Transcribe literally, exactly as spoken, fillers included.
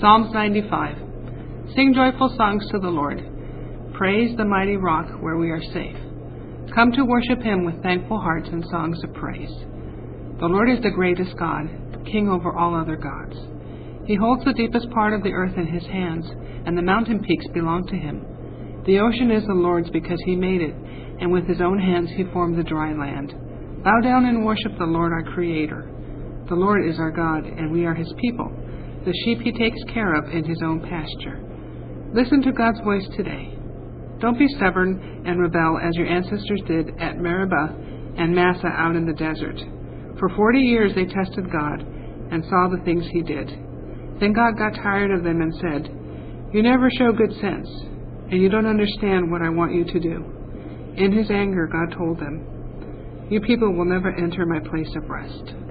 Psalms ninety-five. Sing joyful songs to the Lord. Praise the mighty rock where we are safe. Come to worship him with thankful hearts and songs of praise. The Lord is the greatest God, king over all other gods. He holds the deepest part of the earth in his hands, and the mountain peaks belong to him. The ocean is the Lord's because he made it, and with his own hands he formed the dry land. Bow down and worship the Lord our Creator. The Lord is our God, and we are his people, the sheep he takes care of in his own pasture. Listen to God's voice today. Don't be stubborn and rebel as your ancestors did at Meribah and Massah out in the desert. For forty years they tested God and saw the things he did. Then God got tired of them and said, "You never show good sense, and you don't understand what I want you to do." In his anger, God told them, "You people will never enter my place of rest."